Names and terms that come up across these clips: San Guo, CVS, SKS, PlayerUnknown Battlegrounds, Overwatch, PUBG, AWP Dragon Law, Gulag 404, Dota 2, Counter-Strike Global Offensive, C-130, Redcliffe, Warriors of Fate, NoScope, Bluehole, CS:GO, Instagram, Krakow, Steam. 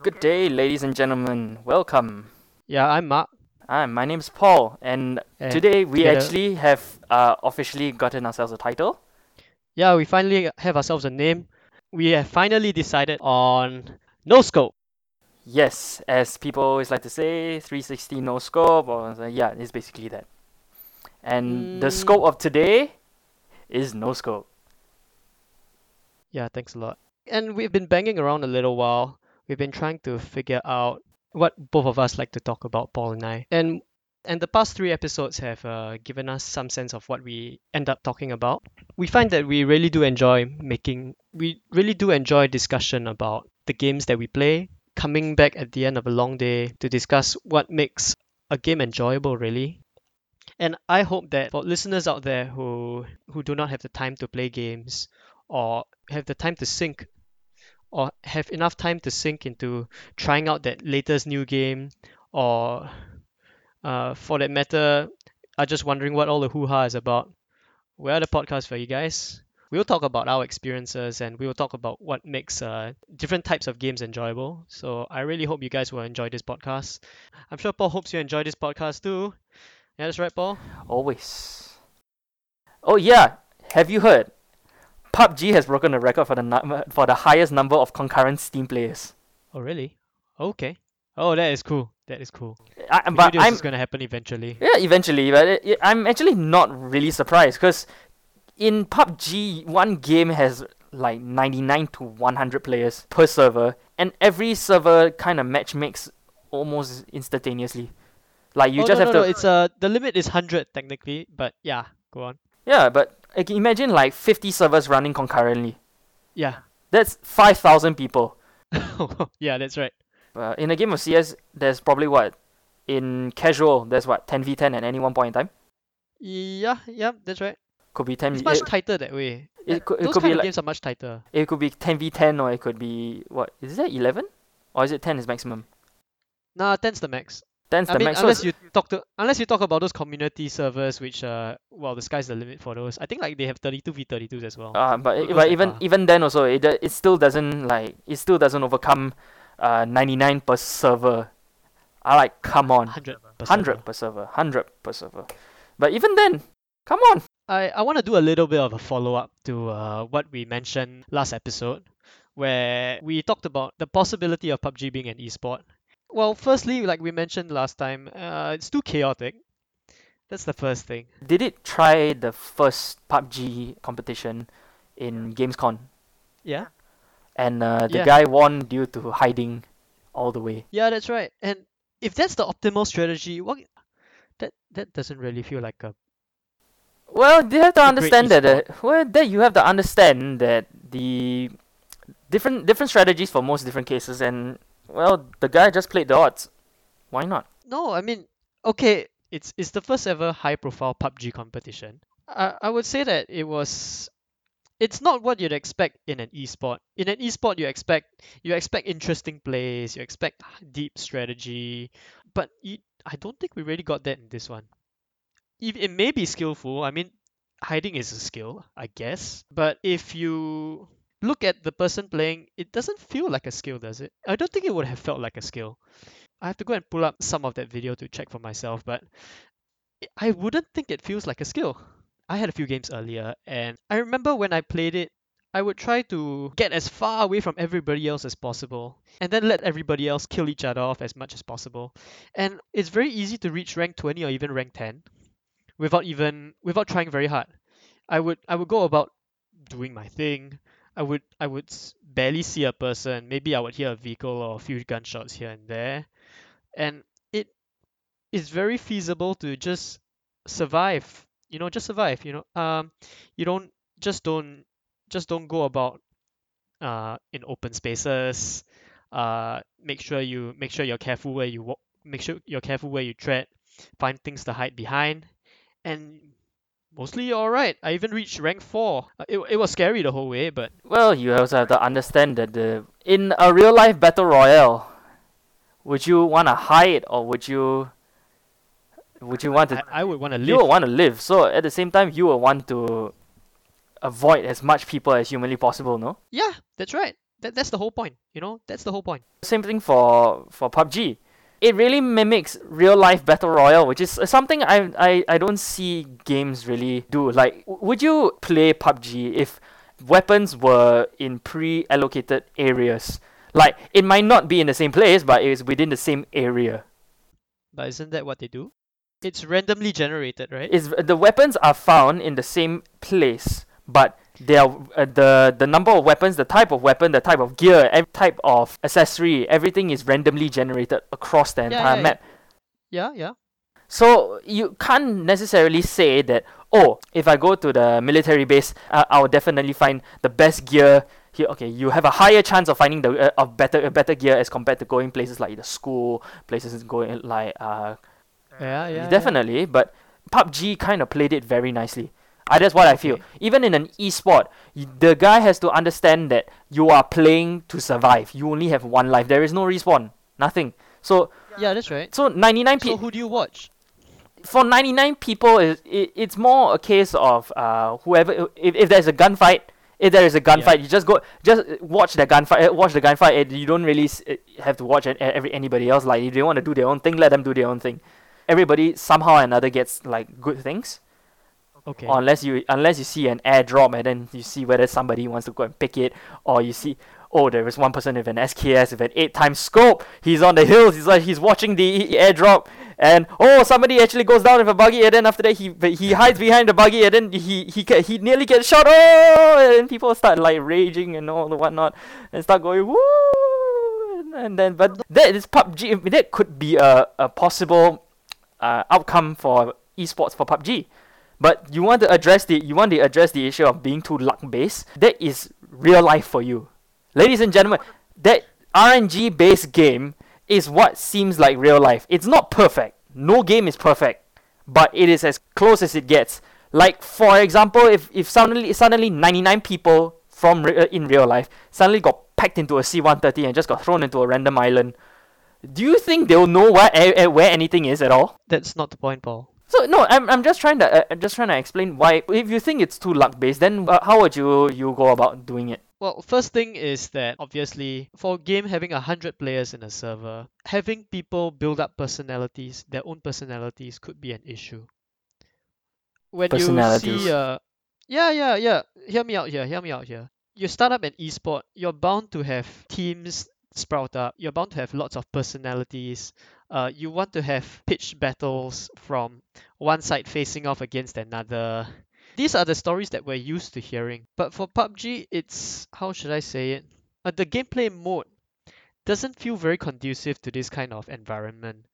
Good day, ladies and gentlemen. Welcome. Yeah, I'm Mark. My name's Paul, and today we actually have officially gotten ourselves a title. Yeah, we finally have ourselves a name. We have finally decided on NoScope. Yes, as people always like to say, 360 NoScope, it's basically that. And the scope of today is NoScope. Yeah, thanks a lot. And we've been banging around a little while. We've been trying to figure out what both of us like to talk about, Paul and I. And the past three episodes have given us some sense of what we end up talking about. We find that we really do enjoy discussion about the games that we play, coming back at the end of a long day to discuss what makes a game enjoyable, really. And I hope that for listeners out there who do not have the time to play games or have the time to sink or have enough time to sink into trying out that latest new game, or for that matter, are just wondering what all the hoo-ha is about, we are the podcast for you guys. We'll talk about our experiences and we'll talk about what makes different types of games enjoyable. So I really hope you guys will enjoy this podcast. I'm sure Paul hopes you enjoy this podcast too. Yeah, that's right, Paul? Always. Oh yeah, have you heard? PUBG has broken the record for the highest number of concurrent Steam players. Oh really? Okay. Oh, that is cool. But it's going to happen eventually. Yeah, eventually. But I'm actually not really surprised because in PUBG, one game has like 99 to 100 players per server, and every server kind of match makes almost instantaneously. Like the limit is 100 technically, but yeah, go on. Yeah, but imagine like 50 servers running concurrently. Yeah. That's 5,000 people. Yeah, that's right. In a game of CS, there's probably in casual, there's 10v10 at any one point in time? Yeah, that's right. Could be 10v10. It's much tighter that way. Those kind of games are much tighter. It could be 10v10 or it could be, is that 11? Or is it 10 is maximum? Nah, 10's the max. Unless you talk about those community servers, which the sky's the limit for those. I think they have 32v32s as well. But even then also, it still doesn't overcome 99 per server. Come on, 100 per server. But even then, come on. I want to do a little bit of a follow up to what we mentioned last episode, where we talked about the possibility of PUBG being an esport. Well, firstly, like we mentioned last time, it's too chaotic. That's the first thing. Did it try the first PUBG competition in GamesCon? Yeah. And the guy won due to hiding all the way. Yeah, that's right. And if that's the optimal strategy, that doesn't really feel like a... Well, they have to understand that... you have to understand that the different strategies for most different cases and... Well, the guy just played the odds. Why not? No, I mean, okay, it's the first ever high-profile PUBG competition. I would say that it's not what you'd expect in an esport. In an esport, you expect interesting plays, you expect deep strategy, but I don't think we really got that in this one. It may be skillful. I mean, hiding is a skill, I guess. But if you look at the person playing, it doesn't feel like a skill, does it? I don't think it would have felt like a skill. I have to go and pull up some of that video to check for myself, but I wouldn't think it feels like a skill. I had a few games earlier, and I remember when I played it, I would try to get as far away from everybody else as possible, and then let everybody else kill each other off as much as possible. And it's very easy to reach rank 20 or even rank 10 without trying very hard. I would go about doing my thing. I would barely see a person. Maybe I would hear a vehicle or a few gunshots here and there. And it is very feasible to just survive. You know, just survive. You know, you don't go about in open spaces. Make sure you're careful where you walk. Make sure you're careful where you tread. Find things to hide behind, and mostly you're alright. I even reached rank 4. It was scary the whole way, but... Well, you also have to understand that in a real-life battle royale, would you want to hide or would you want to... I would want to live. You would want to live. So at the same time, you would want to avoid as much people as humanly possible, no? Yeah, that's right. That's the whole point, you know? That's the whole point. Same thing for PUBG. It really mimics real-life battle royale, which is something I don't see games really do. Like, would you play PUBG if weapons were in pre-allocated areas? Like, it might not be in the same place, but it's within the same area. But isn't that what they do? It's randomly generated, right? The weapons are found in the same place, but they are, the number of weapons, the type of weapon, the type of gear, every type of accessory, everything is randomly generated across the entire map. Yeah. So you can't necessarily say that, oh, if I go to the military base, I'll definitely find the best gear here. Okay, you have a higher chance of finding the better gear as compared to going places like the school, places going like definitely. But PUBG kind of played it very nicely. That's what I feel. Okay. Even in an esport, the guy has to understand that you are playing to survive. You only have one life. There is no respawn. Nothing. So yeah, that's right. So 99 people. So who do you watch? For 99 people, it's more a case of whoever. If there's a gunfight, you just watch the gunfight. Watch the gunfight. You don't really have to watch anybody else. Like, if they want to do their own thing, let them do their own thing. Everybody somehow or another gets like good things. Okay. Or unless you see an airdrop and then you see whether somebody wants to go and pick it, or you see, oh, there is one person with an SKS with an 8x scope. He's on the hills. He's like, he's watching the airdrop, and oh, somebody actually goes down with a buggy, and then after that he hides behind the buggy, and then he nearly gets shot. Oh, and people start like raging and all the whatnot, and start going woo, and then but that is PUBG. That could be a possible outcome for esports for PUBG. But you want to address the issue of being too luck-based. That is real life for you. Ladies and gentlemen, that RNG-based game is what seems like real life. It's not perfect. No game is perfect. But it is as close as it gets. Like, for example, if suddenly 99 people from in real life suddenly got packed into a C-130 and just got thrown into a random island, do you think they'll know where anything is at all? That's not the point, Paul. So no, I'm just trying to explain why. If you think it's too luck based, then how would you go about doing it? Well, first thing is that obviously for a game having 100 players in a server, having people build up personalities, their own personalities could be an issue. When you see Hear me out here. You start up an esport, you're bound to have teams sprout up. You're bound to have lots of personalities. You want to have pitched battles from one side facing off against another. These are the stories that we're used to hearing. But for PUBG, it's, how should I say it? The gameplay mode doesn't feel very conducive to this kind of environment.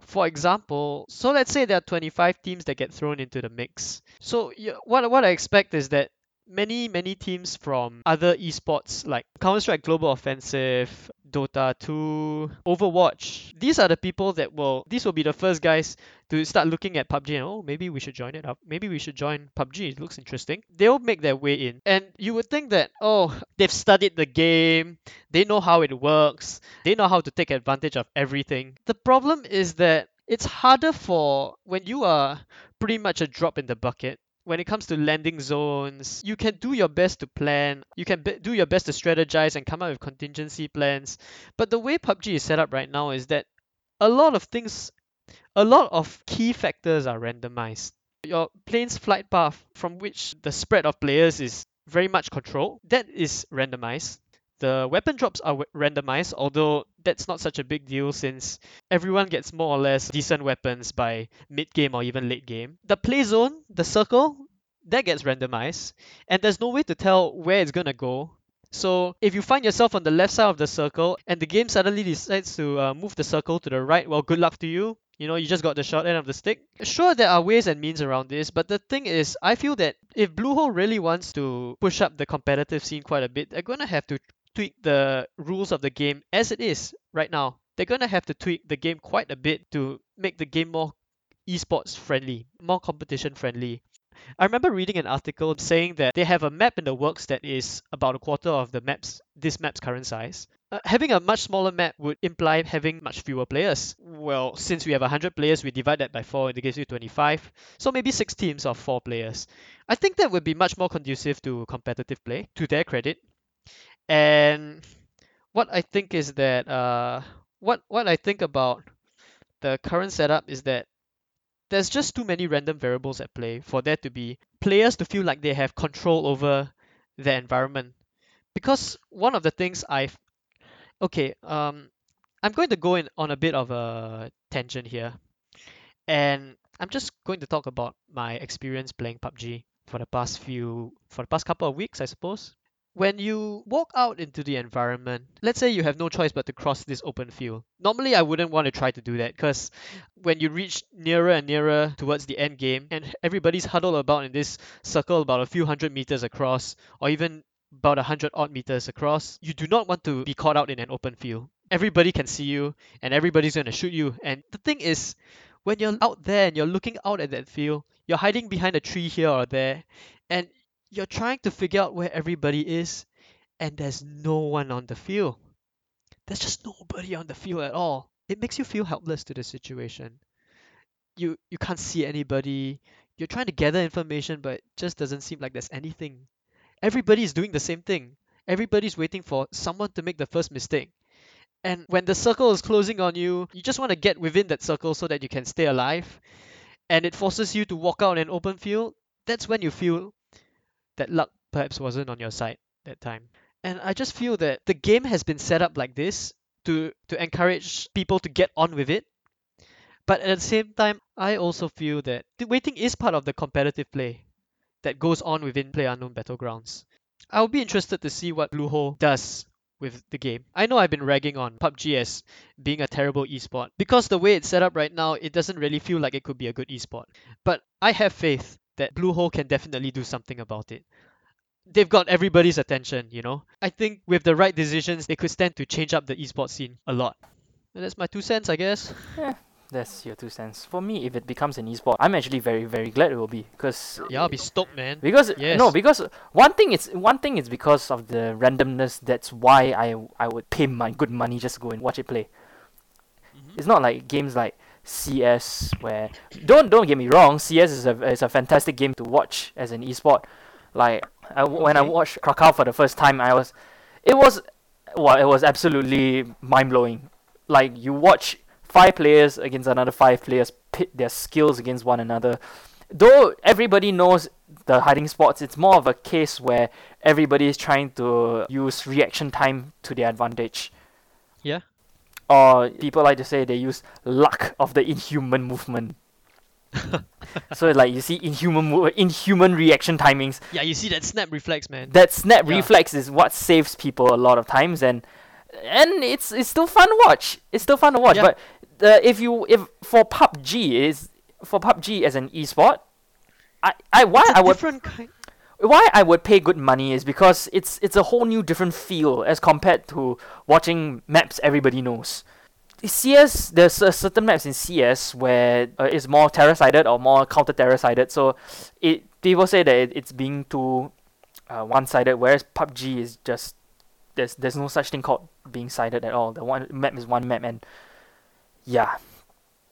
For example, so let's say there are 25 teams that get thrown into the mix. So what I expect is that many teams from other esports like Counter-Strike Global Offensive, Dota 2, Overwatch. These are the people that will be the first guys to start looking at PUBG and, oh, maybe we should join it up. Maybe we should join PUBG. It looks interesting. They'll make their way in. And you would think that, oh, they've studied the game. They know how it works. They know how to take advantage of everything. The problem is that it's harder for when you are pretty much a drop in the bucket. When it comes to landing zones, you can do your best to plan, you can do your best to strategize and come up with contingency plans. But the way PUBG is set up right now is that a lot of key factors are randomized. Your plane's flight path, from which the spread of players is very much controlled, that is randomized. The weapon drops are randomized, although that's not such a big deal since everyone gets more or less decent weapons by mid-game or even late-game. The play zone, the circle, that gets randomized, and there's no way to tell where it's gonna go. So if you find yourself on the left side of the circle and the game suddenly decides to move the circle to the right, well, good luck to you. You know, you just got the short end of the stick. Sure, there are ways and means around this, but the thing is, I feel that if Bluehole really wants to push up the competitive scene quite a bit, they're gonna have to tweak the rules of the game as it is right now. They're going to have to tweak the game quite a bit to make the game more esports friendly, more competition friendly. I remember reading an article saying that they have a map in the works that is about a quarter of this map's current size. Having a much smaller map would imply having much fewer players. Well, since we have 100 players, we divide that by 4 and it gives you 25. So maybe 6 teams of 4 players. I think that would be much more conducive to competitive play, to their credit. And what I think is that what I think about the current setup is that there's just too many random variables at play for there to be players to feel like they have control over their environment. Because one of the things I'm going to go in on a bit of a tangent here, and I'm just going to talk about my experience playing PUBG for the past couple of weeks, I suppose. When you walk out into the environment, let's say you have no choice but to cross this open field. Normally, I wouldn't want to try to do that, because when you reach nearer and nearer towards the end game and everybody's huddled about in this circle about a few hundred meters across, or even about 100 odd meters across, you do not want to be caught out in an open field. Everybody can see you and everybody's going to shoot you. And the thing is, when you're out there and you're looking out at that field, you're hiding behind a tree here or there, and you're trying to figure out where everybody is, and there's no one on the field. There's just nobody on the field at all. It makes you feel helpless to the situation. You can't see anybody. You're trying to gather information, but it just doesn't seem like there's anything. Everybody's doing the same thing. Everybody's waiting for someone to make the first mistake. And when the circle is closing on you, you just want to get within that circle so that you can stay alive. And it forces you to walk out in an open field. That's when you feel that luck perhaps wasn't on your side that time. And I just feel that the game has been set up like this to encourage people to get on with it. But at the same time, I also feel that the waiting is part of the competitive play that goes on within PlayerUnknown Battlegrounds. I'll be interested to see what Bluehole does with the game. I know I've been ragging on PUBG as being a terrible esport, because the way it's set up right now, it doesn't really feel like it could be a good esport. But I have faith that Bluehole can definitely do something about it. They've got everybody's attention, you know. I think with the right decisions, they could stand to change up the esports scene a lot. And that's my 2 cents, I guess. Yeah, that's your 2 cents. For me, if it becomes an esport, I'm actually very, very glad it will be, because yeah, I'll be stoked, man. Because yes. No, because one thing is because of the randomness. That's why I would pay my good money just to go and watch it play. Mm-hmm. It's not like games like CS, where don't get me wrong, CS is a fantastic game to watch as an esport. Like when I watched Krakow for the first time, it was absolutely mind blowing. Like you watch 5 players against another 5 players pit their skills against one another. Though everybody knows the hiding spots, it's more of a case where everybody is trying to use reaction time to their advantage. Yeah. Or people like to say they use luck of the inhuman movement. So like you see inhuman reaction timings. Yeah, you see that snap reflex, man. That snap reflex is what saves people a lot of times, and it's still fun to watch. It's still fun to watch. Yeah. But for PUBG as an esport, why I would pay good money is because it's a whole new different feel as compared to watching maps everybody knows. CS, there's a certain maps in CS where it's more terror-sided or more counter-terror-sided, so people say that it's being too one-sided, whereas PUBG is just, there's no such thing called being sided at all. The one map is one map, and yeah.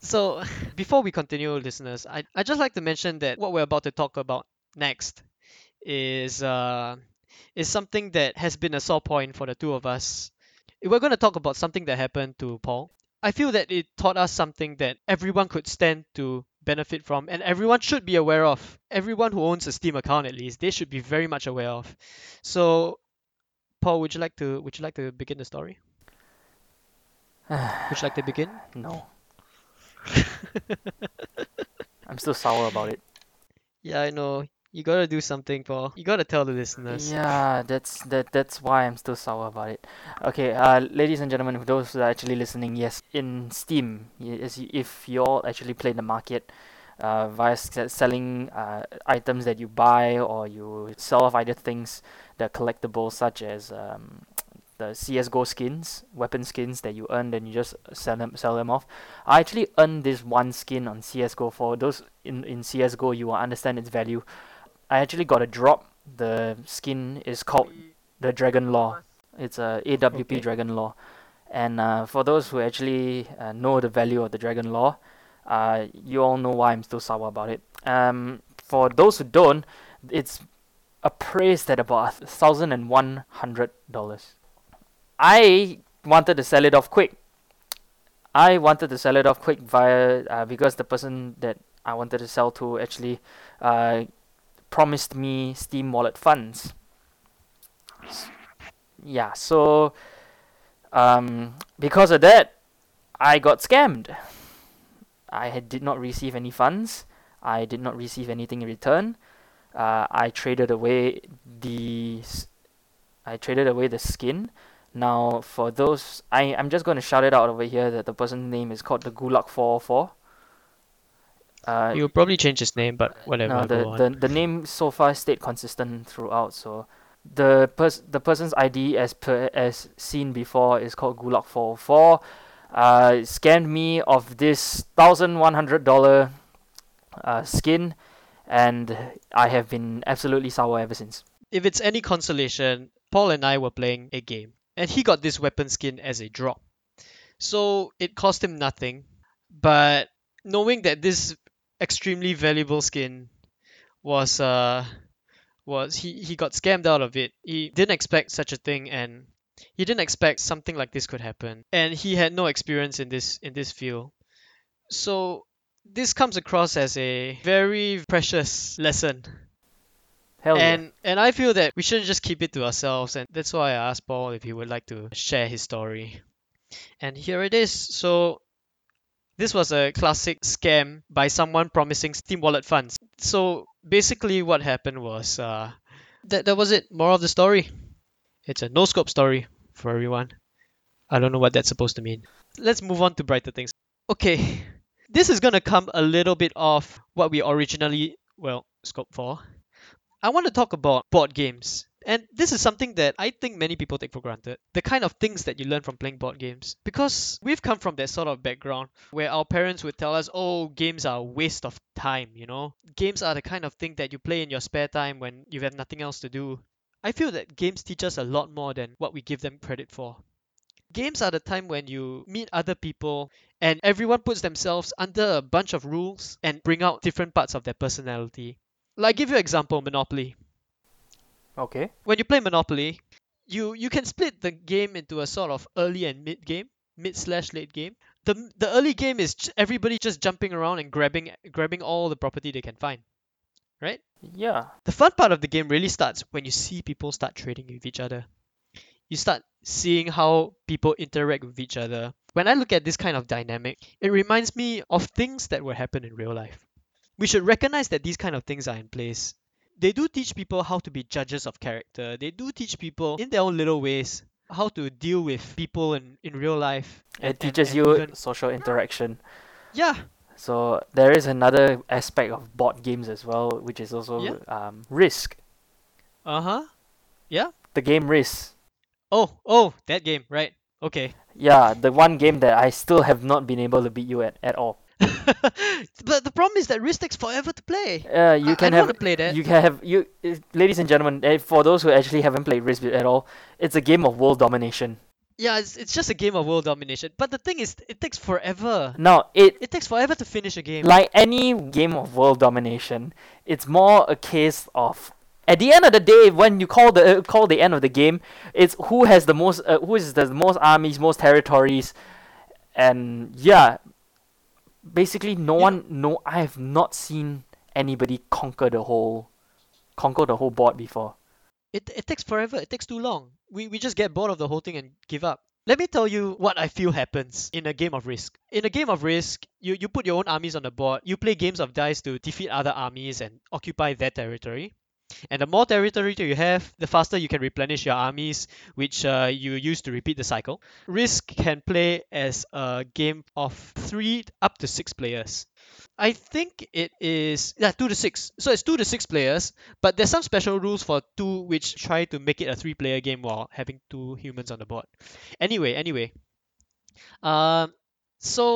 So, before we continue, listeners, I'd just like to mention that what we're about to talk about next is something that has been a sore point for the two of us. We're going to talk about something that happened to Paul. I feel that it taught us something that everyone could stand to benefit from, and everyone should be aware of. Everyone who owns a Steam account, at least, they should be very much aware of. So, Paul, would you like to begin the story? Would you like to begin? No. I'm still sour about it. Yeah, I know. You gotta do something, Paul. You gotta tell the listeners. Yeah, that's why I'm still sour about it. Okay, ladies and gentlemen, for those who are actually listening, yes, in Steam, if you all actually play the market via selling items that you buy, or you sell off either things that are collectibles, such as the CS:GO skins, weapon skins that you earn, then you just sell them off. I actually earned this one skin on CS:GO. For those in CS:GO, you will understand its value. I actually got a drop. The skin is called the Dragon Law. It's a AWP Dragon Law. And for those who actually know the value of the Dragon Law, you all know why I'm still sour about it. For those who don't, it's appraised at about $1,100. I wanted to sell it off quick. I wanted to sell it off quick via because the person that I wanted to sell to actually promised me Steam wallet funds. Yeah, so because of that, I got scammed. I did not receive any funds. I did not receive anything in return. I traded away the skin. Now, for those, I'm just going to shout it out over here that the person's name is called the Gulag 404. You'll probably change his name, but whatever. No, the name so far stayed consistent throughout. So the person's ID, as seen before, is called Gulag 404. Scammed me of this $1,100 skin, and I have been absolutely sour ever since. If it's any consolation, Paul and I were playing a game, and he got this weapon skin as a drop. So it cost him nothing, but knowing that this extremely valuable skin was he got scammed out of it. He didn't expect such a thing, and he didn't expect something like this could happen. And he had no experience in this field. So this comes across as a very precious lesson. Hell yeah. And I feel that we shouldn't just keep it to ourselves, and that's why I asked Paul if he would like to share his story. And here it is. So this was a classic scam by someone promising Steam wallet funds. So basically what happened was that was it. Moral of the story. It's a NoScope story for everyone. I don't know what that's supposed to mean. Let's move on to brighter things. Okay, this is going to come a little bit off what we originally, scoped for. I want to talk about board games. And this is something that I think many people take for granted. The kind of things that you learn from playing board games. Because we've come from that sort of background where our parents would tell us, oh, games are a waste of time, you know. Games are the kind of thing that you play in your spare time when you have nothing else to do. I feel that games teach us a lot more than what we give them credit for. Games are the time when you meet other people and everyone puts themselves under a bunch of rules and bring out different parts of their personality. Like, give you an example, Monopoly. Okay. When you play Monopoly, you can split the game into a sort of early and mid game, mid/late game. The early game is everybody just jumping around and grabbing all the property they can find, right? Yeah. The fun part of the game really starts when you see people start trading with each other. You start seeing how people interact with each other. When I look at this kind of dynamic, it reminds me of things that would happen in real life. We should recognize that these kind of things are in place. They do teach people how to be judges of character. They do teach people, in their own little ways, how to deal with people in real life. It teaches you social interaction. Yeah. So there is another aspect of board games as well, which is also Risk. Uh-huh. Yeah. The game Risk. Oh, that game, right. Okay. Yeah, the one game that I still have not been able to beat you at all. But the problem is that Risk takes forever to play. Ladies and gentlemen, for those who actually haven't played Risk at all, it's a game of world domination. Yeah, it's just a game of world domination. But the thing is, it takes forever. No, it takes forever to finish a game. Like any game of world domination, it's more a case of, at the end of the day, when you call the end of the game, it's who has the most, who is the most armies, most territories, and yeah. Basically, I have not seen anybody conquer the whole board before. It takes forever. It takes too long. We just get bored of the whole thing and give up. Let me tell you what I feel happens in a game of Risk. In a game of Risk, you put your own armies on the board. You play games of dice to defeat other armies and occupy their territory. And the more territory that you have, the faster you can replenish your armies, which you use to repeat the cycle. Risk can play as a game of 3 up to 6 players. I think it is 2 to 6. So it's 2 to 6 players, but there's some special rules for 2 which try to make it a 3-player game while having 2 humans on the board. Anyway. So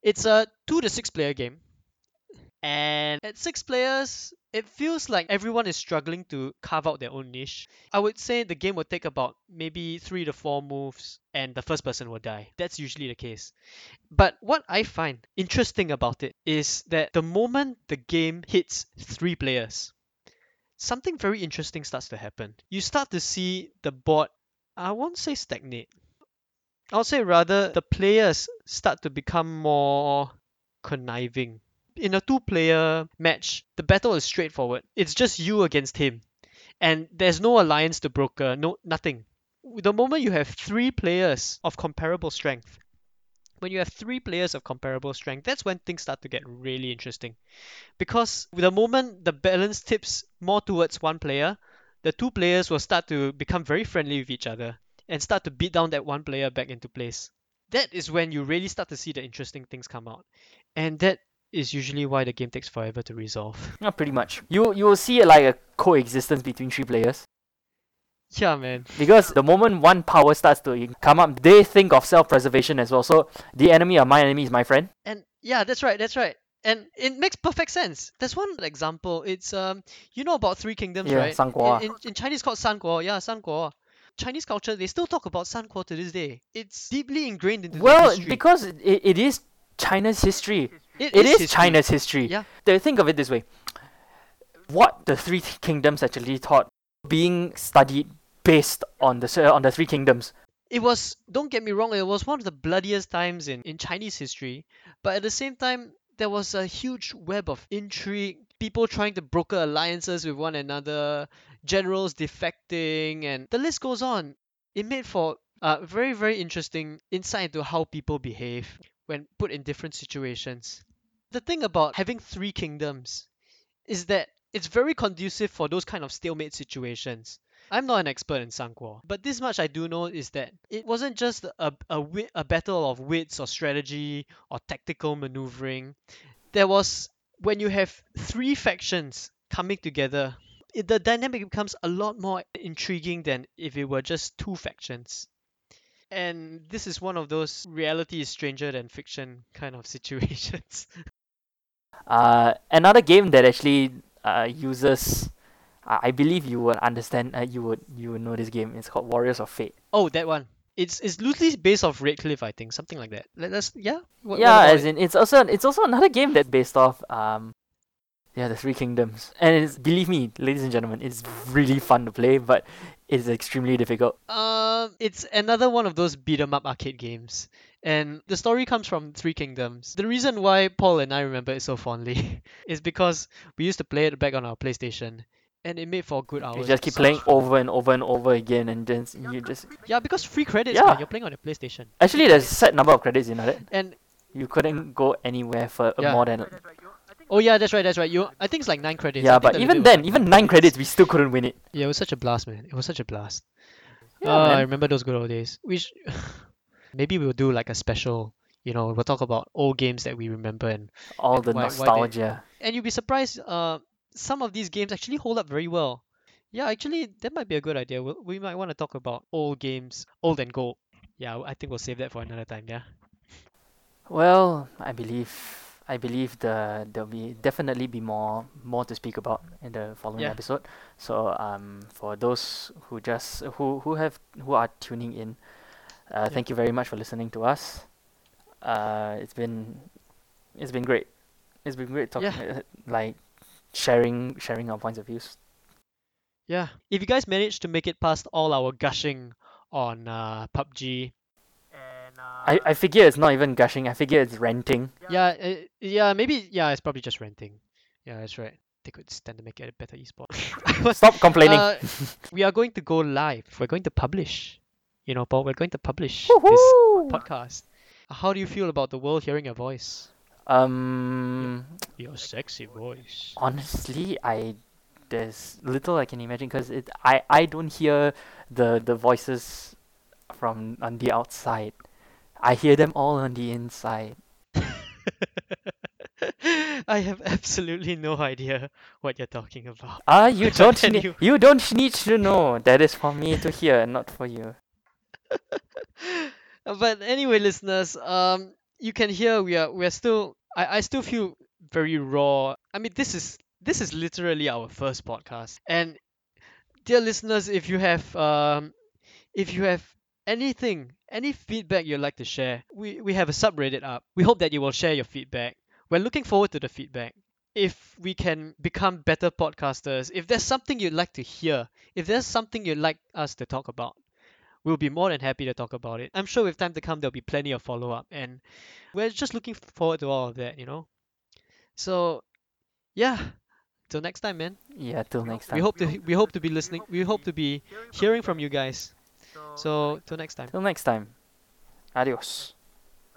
it's a 2 to 6 player game. And at 6 players, it feels like everyone is struggling to carve out their own niche. I would say the game will take about maybe 3 to 4 moves and the first person will die. That's usually the case. But what I find interesting about it is that the moment the game hits 3 players, something very interesting starts to happen. You start to see the board, I won't say stagnate. I'll say rather the players start to become more conniving. In a two-player match, the battle is straightforward. It's just you against him. And there's no alliance to broker, no nothing. The moment you have three players of comparable strength, that's when things start to get really interesting. Because the moment the balance tips more towards one player, the two players will start to become very friendly with each other and start to beat down that one player back into place. That is when you really start to see the interesting things come out. And that is usually why the game takes forever to resolve. Yeah, pretty much. You will see like a coexistence between three players. Yeah, man. Because the moment one power starts to come up, they think of self-preservation as well. So the enemy of my enemy is my friend. And yeah, that's right. And it makes perfect sense. There's one example. It's you know about Three Kingdoms, right? San Guo. In Chinese called San Guo. Yeah, San Guo. Chinese culture, they still talk about San Guo to this day. It's deeply ingrained into their history. Well, because it is China's history. China's history. Yeah. Think of it this way. What the Three Kingdoms actually taught, being studied based on the Three Kingdoms. It was, don't get me wrong, it was one of the bloodiest times in Chinese history. But at the same time, there was a huge web of intrigue, people trying to broker alliances with one another, generals defecting, and the list goes on. It made for very, very interesting insight into how people behave when put in different situations. The thing about having three kingdoms is that it's very conducive for those kind of stalemate situations. I'm not an expert in San Guo, but this much I do know is that it wasn't just a battle of wits or strategy or tactical maneuvering. There was, when you have three factions coming together, the dynamic becomes a lot more intriguing than if it were just two factions. And this is one of those reality is stranger than fiction kind of situations. Another game that actually uses, I believe you would understand, you would know this game. It's called Warriors of Fate. Oh, that one. It's loosely based off Redcliffe, I think, something like that. It's also another game that's based off the Three Kingdoms. And it's, believe me, ladies and gentlemen, it's really fun to play, but it's extremely difficult. It's another one of those beat 'em up arcade games. And the story comes from Three Kingdoms. The reason why Paul and I remember it so fondly is because we used to play it back on our PlayStation. And it made for good hours. You just keep playing over and over and over again, and then you just... Yeah, because free credits, yeah. Man, you're playing on the PlayStation. Actually, there's a set number of credits, you know that? And you couldn't go anywhere for more than... Oh yeah, that's right. I think it's like 9 credits. Yeah, but even 9 credits, we still couldn't win it. Yeah, it was such a blast, man. Yeah, I remember those good old days. Maybe we'll do like a special... You know, we'll talk about old games that we remember and all and the nostalgia. And you'll be surprised. Some of these games actually hold up very well. Yeah, actually, that might be a good idea. We might want to talk about old games, old and gold. Yeah, I think we'll save that for another time. Yeah. Well, I believe there'll be definitely be more to speak about in the following episode. So for those who are tuning in, thank you very much for listening to us. It's been great. It's been great talking, like sharing our points of views. Yeah. If you guys managed to make it past all our gushing on PUBG, and I figure it's not even gushing. I figure it's ranting. It's probably just ranting. Yeah, that's right. They could stand to make it a better esport. Stop complaining. We are going to go live. We're going to publish. You know, Paul. We're going to publish this podcast. How do you feel about the world hearing your voice? Your sexy voice. Honestly, there's little I can imagine because I don't hear the voices from on the outside. I hear them all on the inside. I have absolutely no idea what you're talking about. You don't need to know. That is for me to hear, not for you. But anyway, listeners, you can hear we are still. I still feel very raw. I mean, this is literally our first podcast. And dear listeners, if you have anything, any feedback you'd like to share, we have a subreddit up. We hope that you will share your feedback. We're looking forward to the feedback. if we can become better podcasters, if there's something you'd like to hear, if there's something you'd like us to talk about, we'll be more than happy to talk about it. I'm sure with time to come, there'll be plenty of follow-up, and we're just looking forward to all of that, you know? So, yeah. Till next time, man. Yeah, till next time. We hope to be listening. We hope to be hearing from you guys. So, till next time. Till next time. Adios.